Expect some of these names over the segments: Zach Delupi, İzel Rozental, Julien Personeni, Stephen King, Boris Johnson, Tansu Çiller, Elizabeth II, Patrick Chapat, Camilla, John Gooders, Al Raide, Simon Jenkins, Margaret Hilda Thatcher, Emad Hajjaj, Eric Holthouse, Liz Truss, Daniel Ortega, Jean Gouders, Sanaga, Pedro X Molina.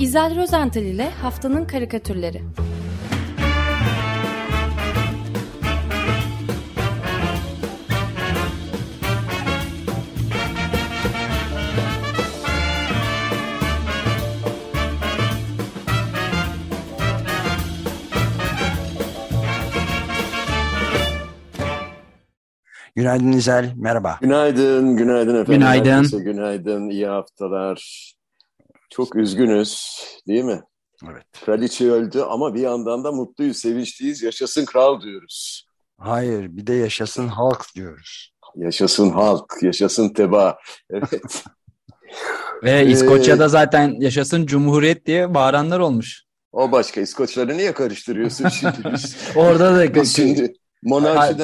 İzel Rozental ile haftanın karikatürleri. Günaydın İzel, merhaba. Günaydın efendim. Günaydın. Herkese günaydın, iyi haftalar. Çok üzgünüz, değil mi? Evet. Kraliçe öldü ama bir yandan da mutluyuz, sevinçliyiz. Yaşasın kral diyoruz. Hayır, bir de yaşasın halk diyoruz. Yaşasın halk, yaşasın tebaa. Evet. Ve İskoçya'da zaten yaşasın cumhuriyet diye bağıranlar olmuş. O başka, İskoçları niye karıştırıyorsun şimdi? Orada da karıştırıyorsun.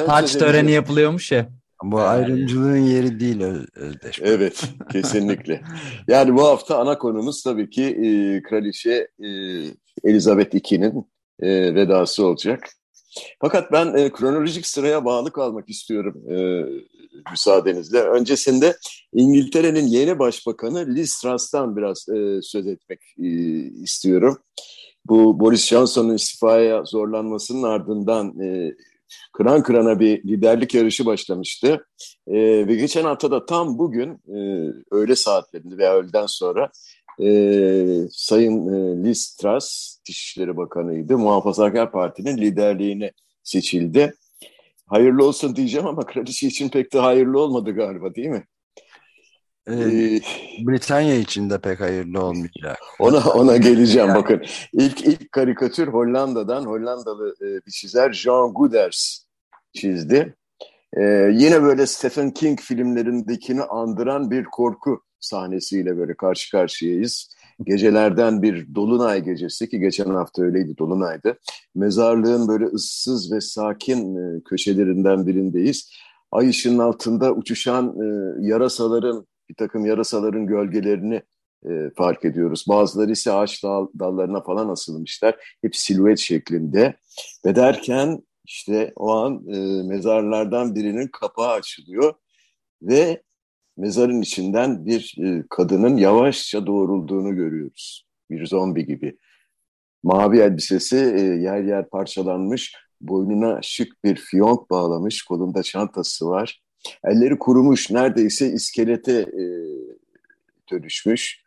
Taç töreni yapılıyormuş ya. Bu ayrımcılığın yeri değil özdeşme. Evet, kesinlikle. Yani bu hafta ana konumuz tabii ki Kraliçe Elizabeth II'nin vedası olacak. Fakat ben kronolojik sıraya bağlı kalmak istiyorum müsaadenizle. Öncesinde İngiltere'nin yeni başbakanı Liz Truss'tan biraz söz etmek istiyorum. Bu Boris Johnson'un istifaya zorlanmasının ardından kıran kırana bir liderlik yarışı başlamıştı. Ve geçen hafta da tam bugün öğle saatlerinde veya öğleden sonra Sayın Liz Truss, Dışişleri Bakanı'ydı. Muhafazakar Parti'nin liderliğine seçildi. Hayırlı olsun diyeceğim ama kraliçe için pek de hayırlı olmadı galiba, değil mi? Britanya için de pek hayırlı olmayacak. Ona geleceğim yani. Bakın. İlk karikatür Hollanda'dan, Hollandalı bir çizer Jean Gouders çizdi. Yine böyle Stephen King filmlerindekini andıran bir korku sahnesiyle böyle karşı karşıyayız. Gecelerden bir dolunay gecesi ki geçen hafta öyleydi, dolunaydı. Mezarlığın böyle ıssız ve sakin köşelerinden birindeyiz. Ay ışığının altında uçuşan bir takım yarasaların gölgelerini fark ediyoruz. Bazıları ise ağaç dallarına falan asılmışlar. Hep silüet şeklinde. Ve derken işte o an mezarlardan birinin kapağı açılıyor. Ve mezarın içinden bir kadının yavaşça doğrulduğunu görüyoruz. Bir zombi gibi. Mavi elbisesi yer yer parçalanmış. Boynuna şık bir fiyonk bağlamış. Kolunda çantası var. Elleri kurumuş, neredeyse iskelete dönüşmüş.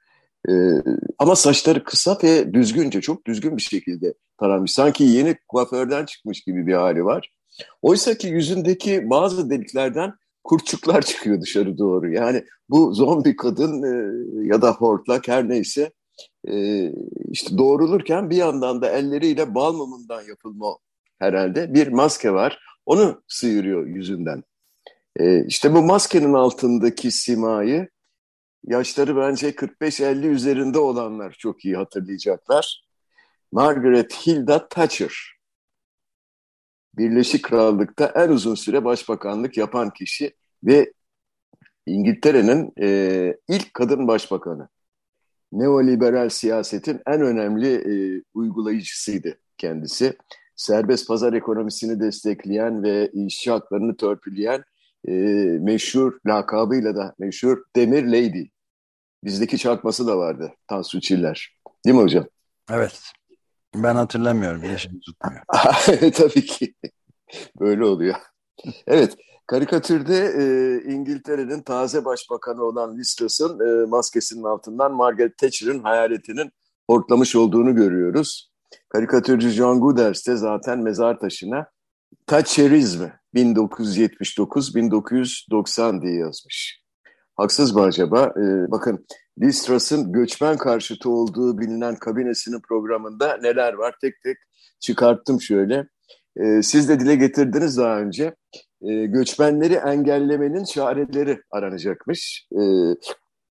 Ama saçları kısa ve düzgünce, çok düzgün bir şekilde taranmış. Sanki yeni kuaförden çıkmış gibi bir hali var. Oysa ki yüzündeki bazı deliklerden kurtçuklar çıkıyor dışarı doğru. Yani bu zombi kadın ya da hortlak her neyse işte doğrulurken bir yandan da elleriyle bal mumundan yapılma herhalde bir maske var. Onu sıyırıyor yüzünden. İşte bu maskenin altındaki simayı yaşları bence 45-50 üzerinde olanlar çok iyi hatırlayacaklar. Margaret Hilda Thatcher, Birleşik Krallık'ta en uzun süre başbakanlık yapan kişi ve İngiltere'nin ilk kadın başbakanı. Neoliberal siyasetin en önemli uygulayıcısıydı kendisi. Serbest pazar ekonomisini destekleyen ve işçi haklarını törpüleyen, meşhur lakabıyla da meşhur Demir Lady. Bizdeki çakması da vardı, Tansu Çiller. Değil mi hocam? Evet. Ben hatırlamıyorum. Yaşım tutmuyor. Tabii ki. Böyle oluyor. Evet. Karikatürde İngiltere'nin taze başbakanı olan Liz Truss'ın maskesinin altından Margaret Thatcher'ın hayaletinin hortlamış olduğunu görüyoruz. Karikatürcü John Gooders de zaten mezar taşına Thatcherizmi 1979-1990 diye yazmış. Haksız mı acaba? Bakın Liz Truss'ın göçmen karşıtı olduğu bilinen kabinesinin programında neler var? Tek tek çıkarttım şöyle. Siz de dile getirdiniz daha önce. Göçmenleri engellemenin çareleri aranacakmış.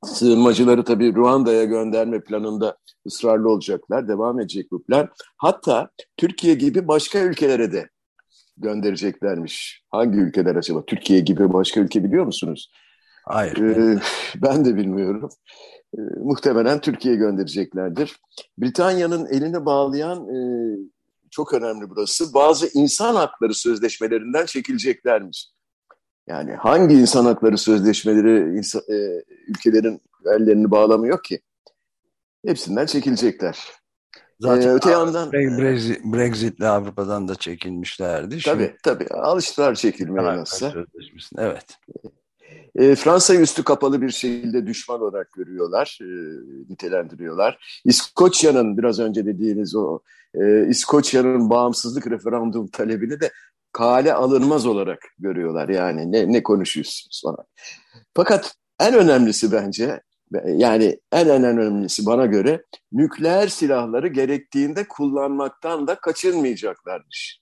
Sığınmacıları tabii Ruanda'ya gönderme planında ısrarlı olacaklar. Devam edecek bu plan. Hatta Türkiye gibi başka ülkelere de göndereceklermiş. Hangi ülkeler acaba? Türkiye gibi başka ülke biliyor musunuz? Hayır. Ben de bilmiyorum. Muhtemelen Türkiye'ye göndereceklerdir. Britanya'nın elini bağlayan, çok önemli burası, bazı insan hakları sözleşmelerinden çekileceklermiş. Yani hangi insan hakları sözleşmeleri ülkelerin ellerini bağlamıyor ki? Hepsinden çekilecekler. Zaten öte yandan Brexit'le Avrupa'dan da çekilmişlerdi. Şimdi, tabii. Alıştılar çekilmeye nasılsa. Evet. Fransa'yı üstü kapalı bir şekilde düşman olarak görüyorlar, nitelendiriyorlar. İskoçya'nın biraz önce dediğiniz o İskoçya'nın bağımsızlık referandum talebini de kale alınmaz olarak görüyorlar. Yani ne konuşuyorsunuz falan. Fakat en önemlisi bence, yani en önemlisi bana göre nükleer silahları gerektiğinde kullanmaktan da kaçınmayacaklarmış.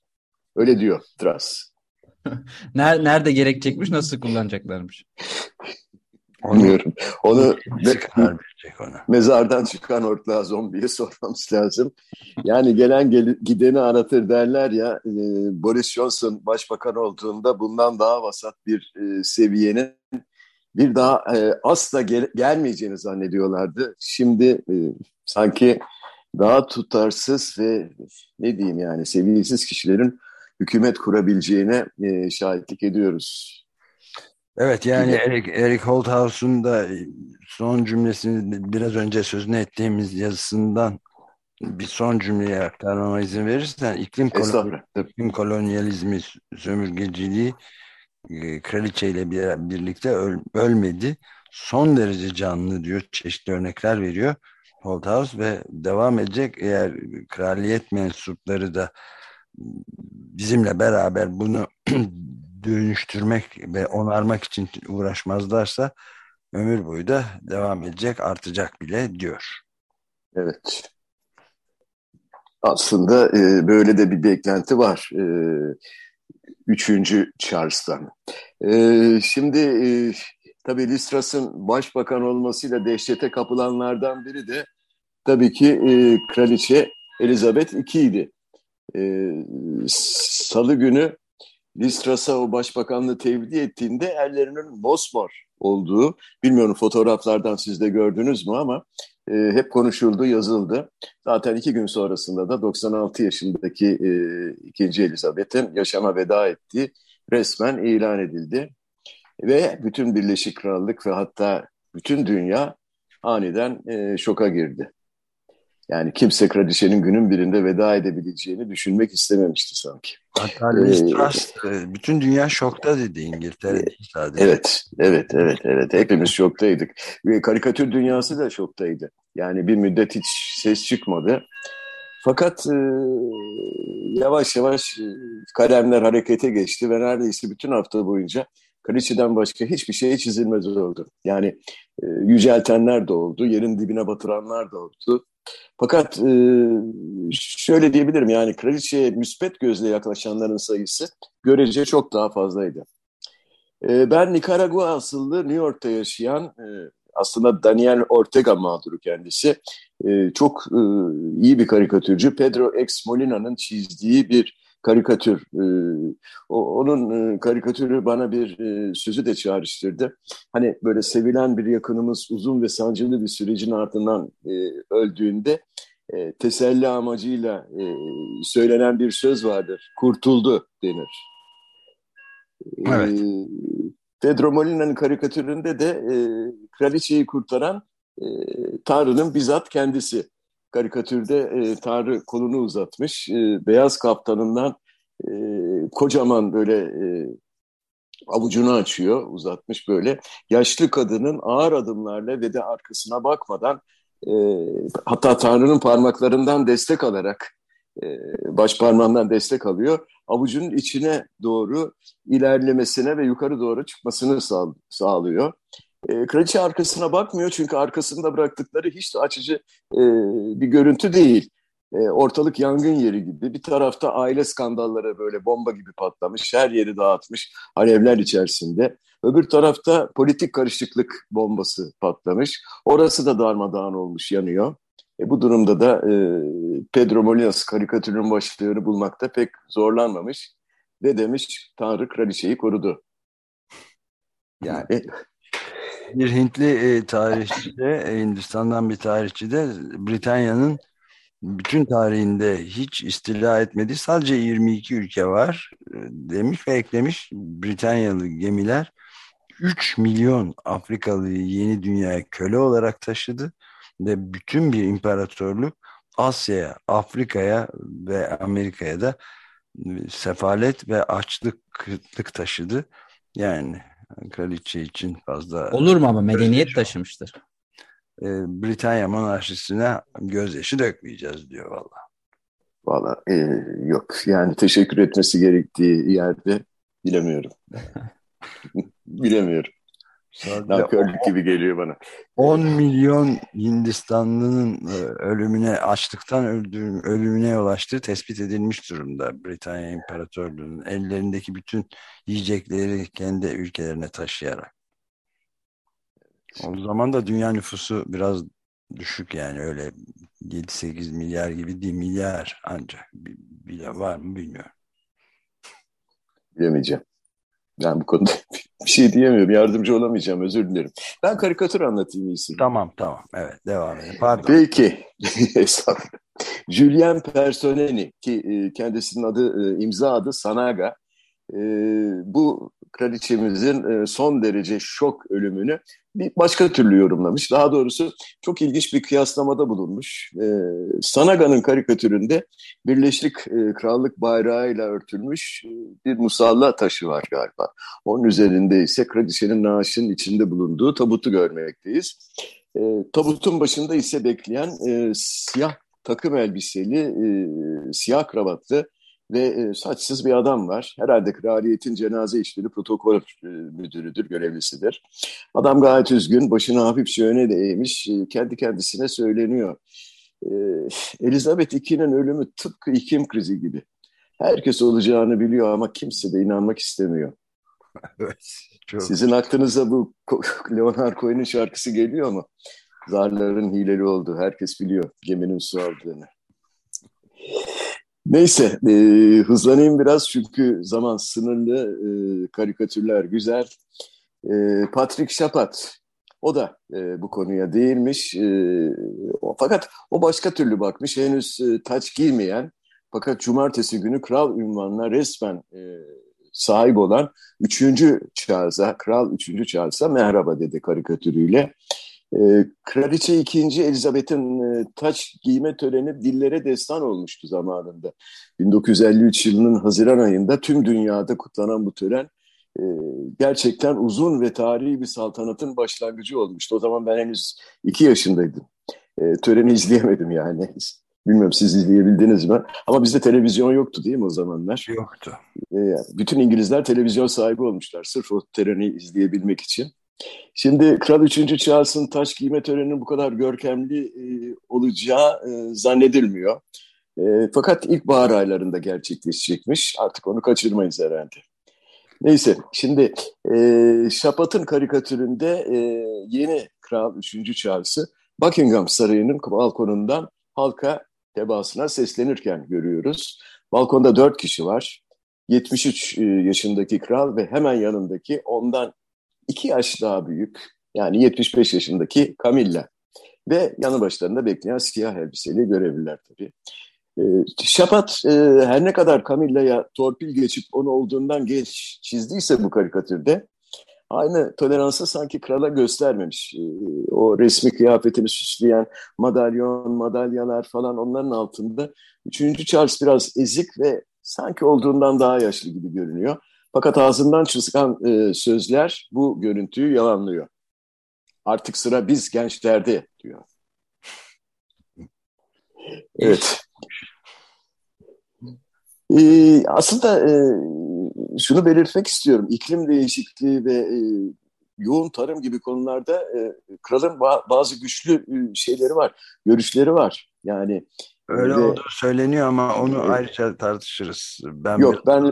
Öyle diyor Truss. Nerede gerekecekmiş, nasıl kullanacaklarmış? Bilmiyorum. Onu mezardan çıkan ortlağı zombiye sormamız lazım. Yani gelen gideni aratır derler ya. Boris Johnson başbakan olduğunda bundan daha vasat bir seviyenin bir daha asla gelmeyeceğini zannediyorlardı. Şimdi sanki daha tutarsız ve ne diyeyim yani seviyesiz kişilerin hükümet kurabileceğine şahitlik ediyoruz. Evet, yani Eric Holthouse'un da son cümlesini biraz önce sözünü ettiğimiz yazısından bir son cümleye aktarmama izin verirsen iklim kolonyalizmi, sömürgeciliği kraliçeyle birlikte ölmedi. Son derece canlı diyor, çeşitli örnekler veriyor Holthouse ve devam edecek. Eğer kraliyet mensupları da bizimle beraber bunu dönüştürmek ve onarmak için uğraşmazlarsa ömür boyu da devam edecek, artacak bile diyor. Evet. Aslında böyle de bir beklenti var. 3. Charles'tan. Şimdi tabii Liz Truss'ın başbakan olmasıyla dehşete kapılanlardan biri de tabii ki kraliçe Elizabeth II idi. Salı günü Liz Truss'a o başbakanlığı tevdi ettiğinde ellerinin mosmor olduğu, bilmiyorum fotoğraflardan siz de gördünüz mü ama hep konuşuldu, yazıldı. Zaten 2 gün sonrasında da 96 yaşındaki 2. Elizabeth'in yaşama veda ettiği resmen ilan edildi. Ve bütün Birleşik Krallık ve hatta bütün dünya aniden şoka girdi. Yani kimse kraliçenin günün birinde veda edebileceğini düşünmek istememişti sanki. Hatta Liz Truss, bütün dünya şokta dedi, İngiltere'de sadece. Evet. Hepimiz şoktaydık. Ve karikatür dünyası da şoktaydı. Yani bir müddet hiç ses çıkmadı. Fakat yavaş yavaş kalemler harekete geçti ve neredeyse bütün hafta boyunca kraliçeden başka hiçbir şey çizilmez oldu. Yani yüceltenler de oldu, yerin dibine batıranlar da oldu. Fakat şöyle diyebilirim, yani kraliçeye müspet gözle yaklaşanların sayısı görece çok daha fazlaydı. Ben Nikaragua asıllı New York'ta yaşayan aslında Daniel Ortega mağduru kendisi, çok iyi bir karikatürcü Pedro X Molina'nın çizdiği bir karikatür. Onun karikatürü bana bir sözü de çağrıştırdı. Hani böyle sevilen bir yakınımız uzun ve sancılı bir sürecin ardından öldüğünde teselli amacıyla söylenen bir söz vardır. Kurtuldu denir. Evet. Pedro Molina'nın karikatüründe de kraliçeyi kurtaran Tanrı'nın bizzat kendisi. Karikatürde Tanrı kolunu uzatmış, beyaz kaptanından kocaman böyle avucunu açıyor, uzatmış böyle. Yaşlı kadının ağır adımlarla ve de arkasına bakmadan, hatta Tanrı'nın parmaklarından destek alarak, başparmağından destek alıyor. Avucunun içine doğru ilerlemesine ve yukarı doğru çıkmasını sağlıyor. Kraliçe arkasına bakmıyor çünkü arkasında bıraktıkları hiç de açıcı bir görüntü değil. Ortalık yangın yeri gibi. Bir tarafta aile skandalları böyle bomba gibi patlamış, her yeri dağıtmış, alevler içerisinde. Öbür tarafta politik karışıklık bombası patlamış. Orası da darmadağın olmuş, yanıyor. Bu durumda da Pedro Molinas karikatürünün başlığını bulmakta pek zorlanmamış ve demiş, Tanrı kraliçeyi korudu. Yani... Bir Hintli tarihçi de, Hindistan'dan bir tarihçi de Britanya'nın bütün tarihinde hiç istila etmediği sadece 22 ülke var demiş ve eklemiş. Britanyalı gemiler 3 milyon Afrikalı'yı yeni dünyaya köle olarak taşıdı. de bütün bir imparatorluk Asya'ya, Afrika'ya ve Amerika'ya da sefalet ve açlık, kıtlık taşıdı. Yani kraliçe için fazla... Olur mu ama medeniyet taşımıştır. Britanya monarşisine gözyaşı dökmeyeceğiz diyor valla. Valla yok. Yani teşekkür etmesi gerektiği yerde bilemiyorum. bilemiyorum. Nankörlük gibi geliyor bana. 10 milyon Hindistanlı'nın ölümüne, açlıktan ölümüne ulaştığı tespit edilmiş durumda. Britanya İmparatorluğu'nun ellerindeki bütün yiyecekleri kendi ülkelerine taşıyarak. O zaman da dünya nüfusu biraz düşük, yani öyle 7-8 milyar gibi değil, milyar ancak bile var mı bilmiyorum. Bilemeyeceğim. Ben bu konuda bir şey diyemiyorum. Yardımcı olamayacağım. Özür dilerim. Ben karikatür anlatayım iyisi. Tamam. Evet, devam edin. Pardon. Peki. Julien Personeni, ki kendisinin adı, imza adı Sanaga. Bu kraliçemizin son derece şok ölümünü bir başka türlü yorumlamış. Daha doğrusu çok ilginç bir kıyaslamada bulunmuş. Sanaga'nın karikatüründe Birleşik Krallık bayrağıyla örtülmüş bir musalla taşı var galiba. Onun üzerinde ise kraliçenin naaşının içinde bulunduğu tabutu görmekteyiz. Tabutun başında ise bekleyen siyah takım elbiseli, siyah kravatlı ve saçsız bir adam var. Herhalde kraliyetin cenaze işleri protokol müdürüdür, görevlisidir. Adam gayet üzgün, başını hafifçe öne de eğmiş, kendi kendisine söyleniyor. Elizabeth II'nin ölümü tıpkı iklim krizi gibi. Herkes olacağını biliyor ama kimse de inanmak istemiyor. Evet, çok. Sizin aklınıza bu Leonard Cohen'in şarkısı geliyor mu? Zarların hileli olduğu, herkes biliyor geminin su aldığını. Neyse, hızlanayım biraz çünkü zaman sınırlı, karikatürler güzel. Patrick Chapat, o da bu konuya değinmiş. Fakat o başka türlü bakmış, henüz taç giymeyen fakat cumartesi günü kral ünvanına resmen sahip olan 3. Charles'a, Kral 3. Charles'a merhaba dedi karikatürüyle. Kraliçe 2. Elizabeth'in taç giyme töreni dillere destan olmuştu zamanında. 1953 yılının Haziran ayında tüm dünyada kutlanan bu tören gerçekten uzun ve tarihi bir saltanatın başlangıcı olmuştu. O zaman ben henüz 2 yaşındaydım. Töreni izleyemedim yani. Bilmiyorum siz izleyebildiniz mi? Ama bizde televizyon yoktu değil mi o zamanlar? Yoktu. Bütün İngilizler televizyon sahibi olmuşlar sırf o töreni izleyebilmek için. Şimdi Kral 3. Charles'ın taç giyme töreninin bu kadar görkemli olacağı zannedilmiyor. Fakat ilkbahar aylarında gerçekleşecekmiş. Artık onu kaçırmayız herhalde. Neyse, şimdi Chapat'ın karikatüründe yeni Kral 3. Charles'ı Buckingham Sarayı'nın balkonundan halka tebaasına seslenirken görüyoruz. Balkonda 4 kişi var. 73 yaşındaki kral ve hemen yanındaki ondan 2 yaş daha büyük, yani 75 yaşındaki Camilla ve yanı başlarında bekleyen siyah elbiseli görevliler tabii. Chapat her ne kadar Camilla'ya torpil geçip onu olduğundan geç çizdiyse bu karikatürde, aynı toleransı sanki krala göstermemiş. O resmi kıyafetini süsleyen madalyalar falan, onların altında 3. Charles biraz ezik ve sanki olduğundan daha yaşlı gibi görünüyor. Fakat ağzından çıkan sözler bu görüntüyü yalanlıyor. Artık sıra biz gençlerde diyor. Evet. Aslında şunu belirtmek istiyorum. İklim değişikliği ve yoğun tarım gibi konularda kralın bazı güçlü şeyleri var, görüşleri var. Yani. Öyle oldu söyleniyor ama onu ayrıca tartışırız.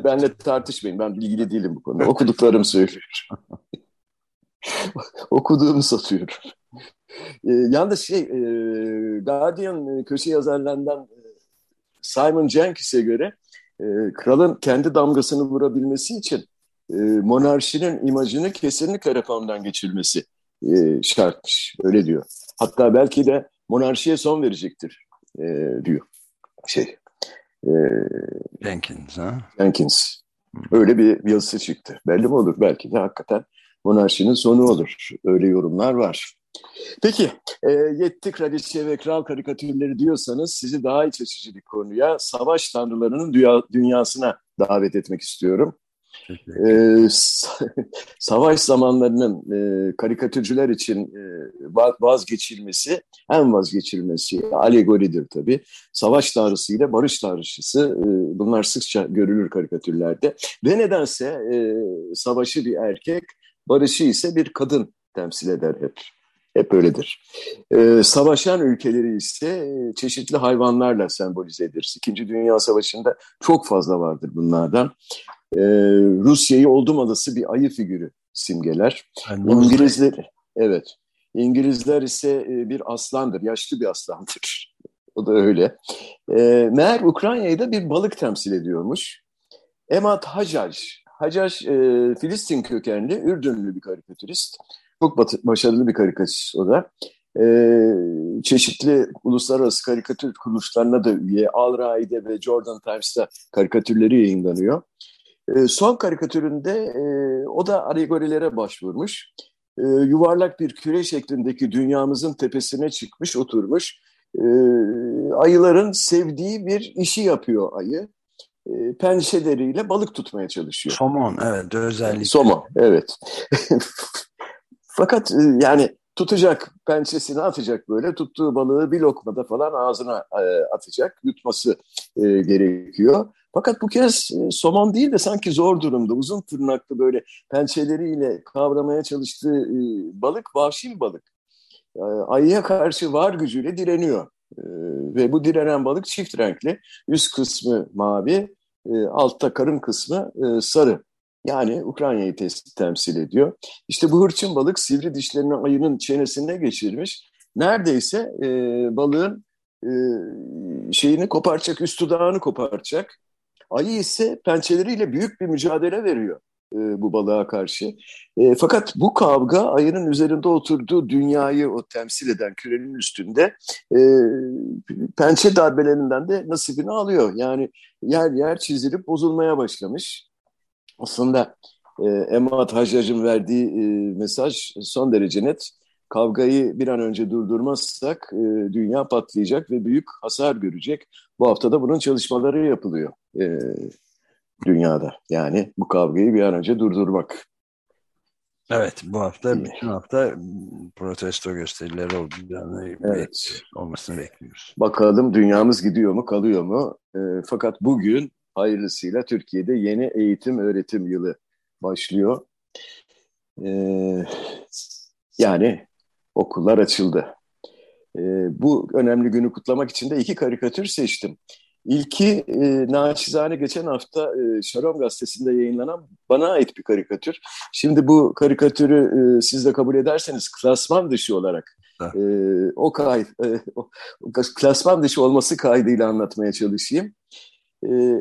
Benle tartışmayın. Ben bilgili değilim bu konuda. Okuduklarım söylüyor. Okuduğumu satıyorum. Yalnız Guardian köşe yazarlarından Simon Jenkins'e göre kralın kendi damgasını vurabilmesi için monarşinin imajını kesinlikle reformdan geçirilmesi şartmış. Öyle diyor. Hatta belki de monarşiye son verecektir. Diyor. Jenkins ha? Jenkins. Öyle bir yazısı çıktı. Belli mi olur? Belki de hakikaten monarşinin sonu olur. Öyle yorumlar var. Peki, yetti kraliçe ve kral karikatürleri diyorsanız sizi daha iç açıcı bir konuya, savaş tanrılarının dünyasına davet etmek istiyorum. Savaş zamanlarının karikatürcüler için vazgeçilmesi, en vazgeçilmesi alegoridir tabii. Savaş tanrısı ile barış tanrıçısı, bunlar sıkça görülür karikatürlerde. Ve nedense savaşı bir erkek, barışı ise bir kadın temsil eder hep. Hep öyledir. Savaşan ülkeleri ise çeşitli hayvanlarla sembolize edilir. İkinci Dünya Savaşı'nda çok fazla vardır bunlardan. Rusya'yı oldum adası bir ayı figürü simgeler. İngilizler ise bir aslandır, yaşlı bir aslandır. O da öyle. Meğer Ukrayna'yı da bir balık temsil ediyormuş. Emad Hajjaj. Hajjaj Filistin kökenli, Ürdünlü bir karikatürist. Çok başarılı bir karikatürist o da. Çeşitli uluslararası karikatür kuruluşlarına da üye. Al Raide ve Jordan Times'ta karikatürleri yayınlanıyor. Son karikatüründe o da alegorilere başvurmuş. Yuvarlak bir küre şeklindeki dünyamızın tepesine çıkmış, oturmuş. Ayıların sevdiği bir işi yapıyor ayı. Pençeleriyle balık tutmaya çalışıyor. Somon, evet, özellikle. Somon, evet. Fakat yani tutacak, pençesini atacak böyle, tuttuğu balığı bir lokmada falan ağzına atacak, yutması gerekiyor. Fakat bu kez somon değil de sanki zor durumda, uzun tırnaklı böyle pençeleriyle kavramaya çalıştığı balık, vahşi bir balık. Ayıya karşı var gücüyle direniyor ve bu direnen balık çift renkli. Üst kısmı mavi, altta karın kısmı sarı. Yani Ukrayna'yı temsil ediyor. İşte bu hırçın balık sivri dişlerini ayının çenesine geçirmiş. Neredeyse balığın şeyini koparacak, üst dudağını koparacak. Ayı ise pençeleriyle büyük bir mücadele veriyor bu balığa karşı. Fakat bu kavga ayının üzerinde oturduğu dünyayı, o temsil eden kürenin üstünde pençe darbelerinden de nasibini alıyor. Yani yer yer çizilip bozulmaya başlamış. Aslında Emad Hajjaj'ın verdiği mesaj son derece net. Kavgayı bir an önce durdurmazsak dünya patlayacak ve büyük hasar görecek. Bu hafta da bunun çalışmaları yapılıyor dünyada. Yani bu kavgayı bir an önce durdurmak. Evet, bu hafta, bütün hafta protesto gösterileri olacağını, evet, olmasını bekliyoruz. Bakalım dünyamız gidiyor mu, kalıyor mu? Fakat bugün hayırlısıyla Türkiye'de yeni eğitim öğretim yılı başlıyor. Yani okullar açıldı. Bu önemli günü kutlamak için de iki karikatür seçtim. İlki naçizane geçen hafta Şarom gazetesinde yayınlanan bana ait bir karikatür. Şimdi bu karikatürü siz de kabul ederseniz klasman dışı olarak, klasman dışı olması kaydıyla anlatmaya çalışayım.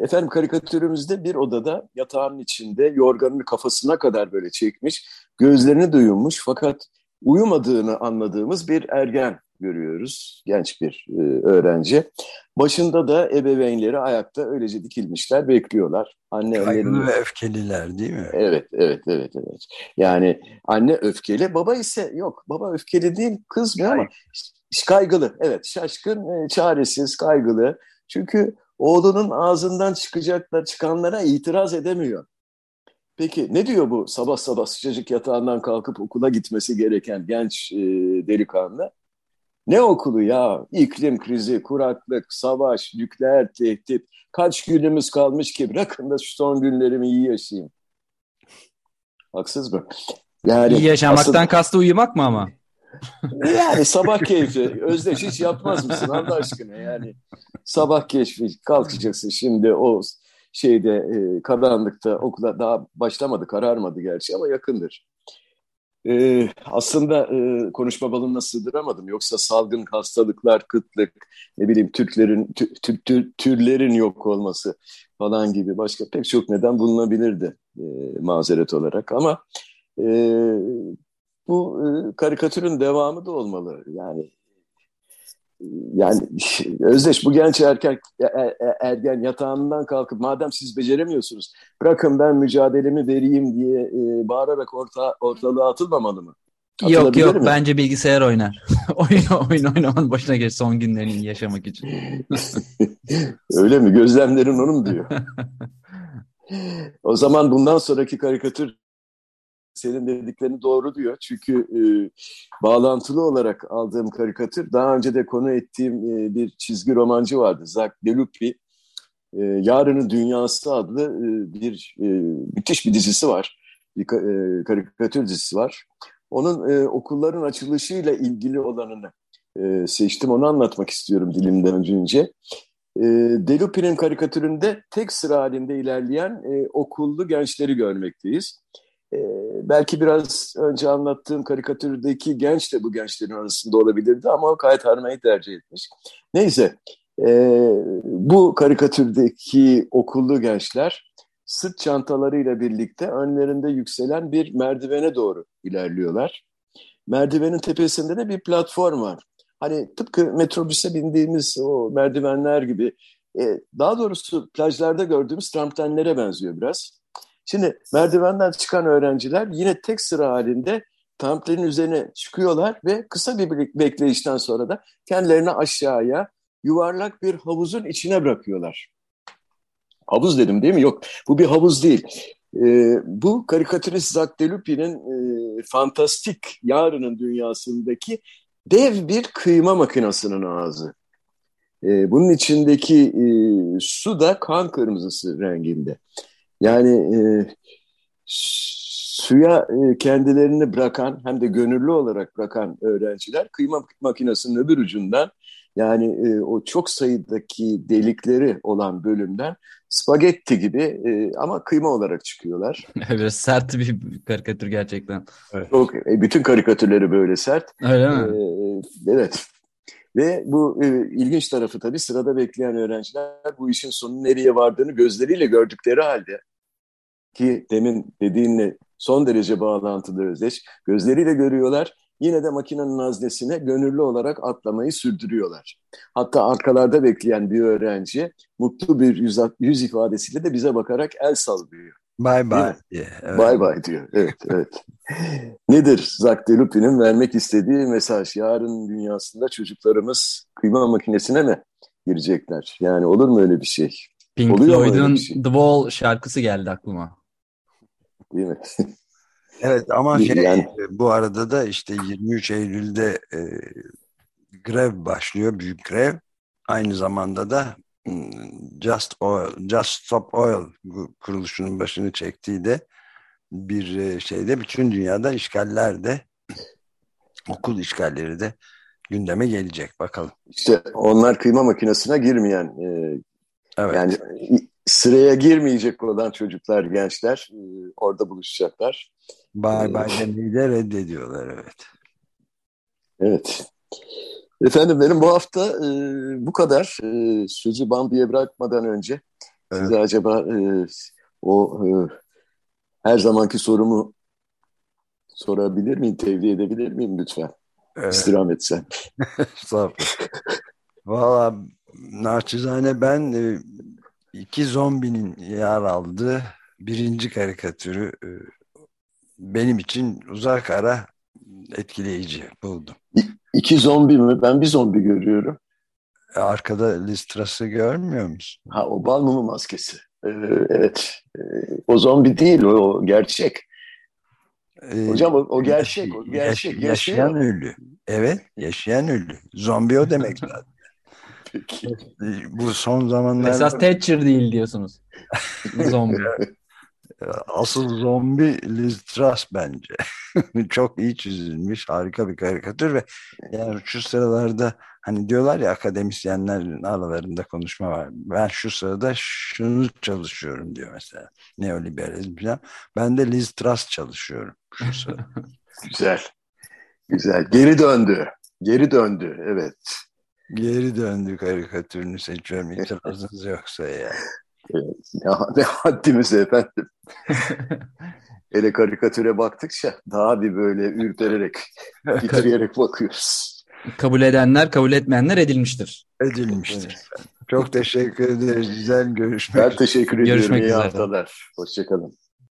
Efendim, karikatürümüzde bir odada yatağının içinde yorganını kafasına kadar böyle çekmiş, gözlerini duyulmuş fakat uyumadığını anladığımız bir ergen görüyoruz, genç bir öğrenci. Başında da ebeveynleri ayakta öylece dikilmişler, bekliyorlar. Kaygılı ve öfkeliler değil mi? Evet. Yani anne öfkeli, baba ise yok, baba öfkeli değil, kızmıyor ama kaygılı. Evet, şaşkın, çaresiz, kaygılı. Çünkü oğlunun ağzından çıkanlara itiraz edemiyor. Peki ne diyor bu sabah sabah sıcacık yatağından kalkıp okula gitmesi gereken genç delikanlı? Ne okulu ya? İklim krizi, kuraklık, savaş, nükleer tehdit. Kaç günümüz kalmış ki, bırakın da şu son günlerimi iyi yaşayayım. Haksız mı? Yani iyi yaşamaktan kastı uyumak mı ama? Yani sabah keyfi. Özdeş, hiç yapmaz mısın Allah aşkına? Yani sabah keyfi, kalkacaksın şimdi o şeyde karanlıkta, okula daha başlamadı, kararmadı gerçi ama yakındır. Aslında konuşma balonuna sığdıramadım. Yoksa salgın, hastalıklar, kıtlık, ne bileyim türlerin yok olması falan gibi başka pek çok neden bulunabilirdi mazeret olarak ama bu karikatürün devamı da olmalı. Yani Özdeş, bu genç ergen yatağından kalkıp madem siz beceremiyorsunuz, bırakın ben mücadelemi vereyim diye bağırarak ortalığa atılmamalı mı? Yok mi? Bence bilgisayar oynar. Oyun oynamanın başına geç son günlerini yaşamak için. Öyle mi? Gözlemlerin onu mu diyor? O zaman bundan sonraki karikatür senin dediklerini doğru diyor. Çünkü bağlantılı olarak aldığım karikatür, daha önce de konu ettiğim bir çizgi romancı vardı. Zach Delupi, Yarının Dünyası adlı müthiş bir dizisi var. Bir karikatür dizisi var. Onun okulların açılışıyla ilgili olanını seçtim. Onu anlatmak istiyorum dilimden önce. Delupi'nin karikatüründe tek sıra halinde ilerleyen okullu gençleri görmekteyiz. Belki biraz önce anlattığım karikatürdeki genç de bu gençlerin arasında olabilirdi ama o kayıt harmayı tercih etmiş. Neyse, bu karikatürdeki okullu gençler sırt çantalarıyla birlikte önlerinde yükselen bir merdivene doğru ilerliyorlar. Merdivenin tepesinde de bir platform var. Hani tıpkı metrobüse bindiğimiz o merdivenler gibi, daha doğrusu plajlarda gördüğümüz tramtenlere benziyor biraz. Şimdi merdivenden çıkan öğrenciler yine tek sıra halinde tramtenin üzerine çıkıyorlar ve kısa bir bekleyişten sonra da kendilerini aşağıya yuvarlak bir havuzun içine bırakıyorlar. Havuz dedim değil mi? Yok, bu bir havuz değil. Bu karikatürist Zach Delupi'nin fantastik Yarının Dünyası'ndaki dev bir kıyma makinesinin ağzı. Bunun içindeki su da kan kırmızısı renginde. Yani suya kendilerini bırakan, hem de gönüllü olarak bırakan öğrenciler kıyma makinesinin öbür ucundan, yani o çok sayıdaki delikleri olan bölümden spagetti gibi ama kıyma olarak çıkıyorlar. Biraz sert bir karikatür gerçekten. Evet. Çok, bütün karikatürleri böyle sert. Öyle mi? Evet. Ve bu ilginç tarafı tabii, sırada bekleyen öğrenciler bu işin sonu nereye vardığını gözleriyle gördükleri halde, ki demin dediğinle son derece bağlantılı özdeş, gözleriyle görüyorlar. Yine de makinenin haznesine gönüllü olarak atlamayı sürdürüyorlar. Hatta arkalarda bekleyen bir öğrenci mutlu bir yüz ifadesiyle de bize bakarak el sallıyor. Bye bye. Evet. Bye bye diyor. Evet, evet. Nedir Zach Delupi'nin vermek istediği mesaj? Yarın dünyasında çocuklarımız kıyma makinesine mi girecekler? Yani olur mu öyle bir şey? Pink Floyd'un şey? The Wall şarkısı geldi aklıma. Değil mi? Evet ama yani, bu arada da işte 23 Eylül'de grev başlıyor, büyük grev. Aynı zamanda da Just Stop Oil kuruluşunun başını çektiği de bir şeyde, bütün dünyada işgaller de, okul işgalleri de gündeme gelecek, bakalım. İşte onlar kıyma makinesine girmeyen, evet. Yani sıraya girmeyecek olan çocuklar, gençler orada buluşacaklar. Bay bay demeyi de reddediyorlar, evet. Evet. Efendim benim bu hafta bu kadar. Sözü Bambi'ye bırakmadan önce, evet, size acaba o her zamanki sorumu sorabilir miyim, tevdi edebilir miyim lütfen? Evet. İstirham etsen. Valla naçizane ben iki zombinin yer aldığı birinci karikatürü benim için uzak ara etkileyici buldum. İki zombi mi? Ben bir zombi görüyorum. Arkada Liz Truss'ı görmüyor musun? Ha, o bal mumu maskesi. Evet. O zombi değil, o gerçek. Hocam o gerçek. O gerçek. Yaşayan ölü. Evet, yaşayan ölü. Zombi o demek zaten. Peki. Bu son zamanlarda... Esas Thatcher değil diyorsunuz. Zombi. Asıl zombi Liz Truss bence. Çok iyi çizilmiş, harika bir karikatür ve yani şu sıralarda hani diyorlar ya, akademisyenlerin aralarında konuşma var. Ben şu sırada şunu çalışıyorum diyor mesela. Neoliberalizm falan. Ben de Liz Truss çalışıyorum şu sırada. Güzel. Güzel. Geri döndü. Geri döndü. Evet. Geri döndü karikatürünü seçiyorum. İtirazınız yoksa yani. Ne haddimiz efendim. Ele karikatüre baktıkça daha bir böyle ürpererek, titreyerek bakıyoruz. Kabul edenler, kabul etmeyenler edilmiştir. Edilmiştir. Çok teşekkür ederiz. Güzel görüşmek üzere. Ben teşekkür ediyorum. İyi haftalar. Hoşçakalın.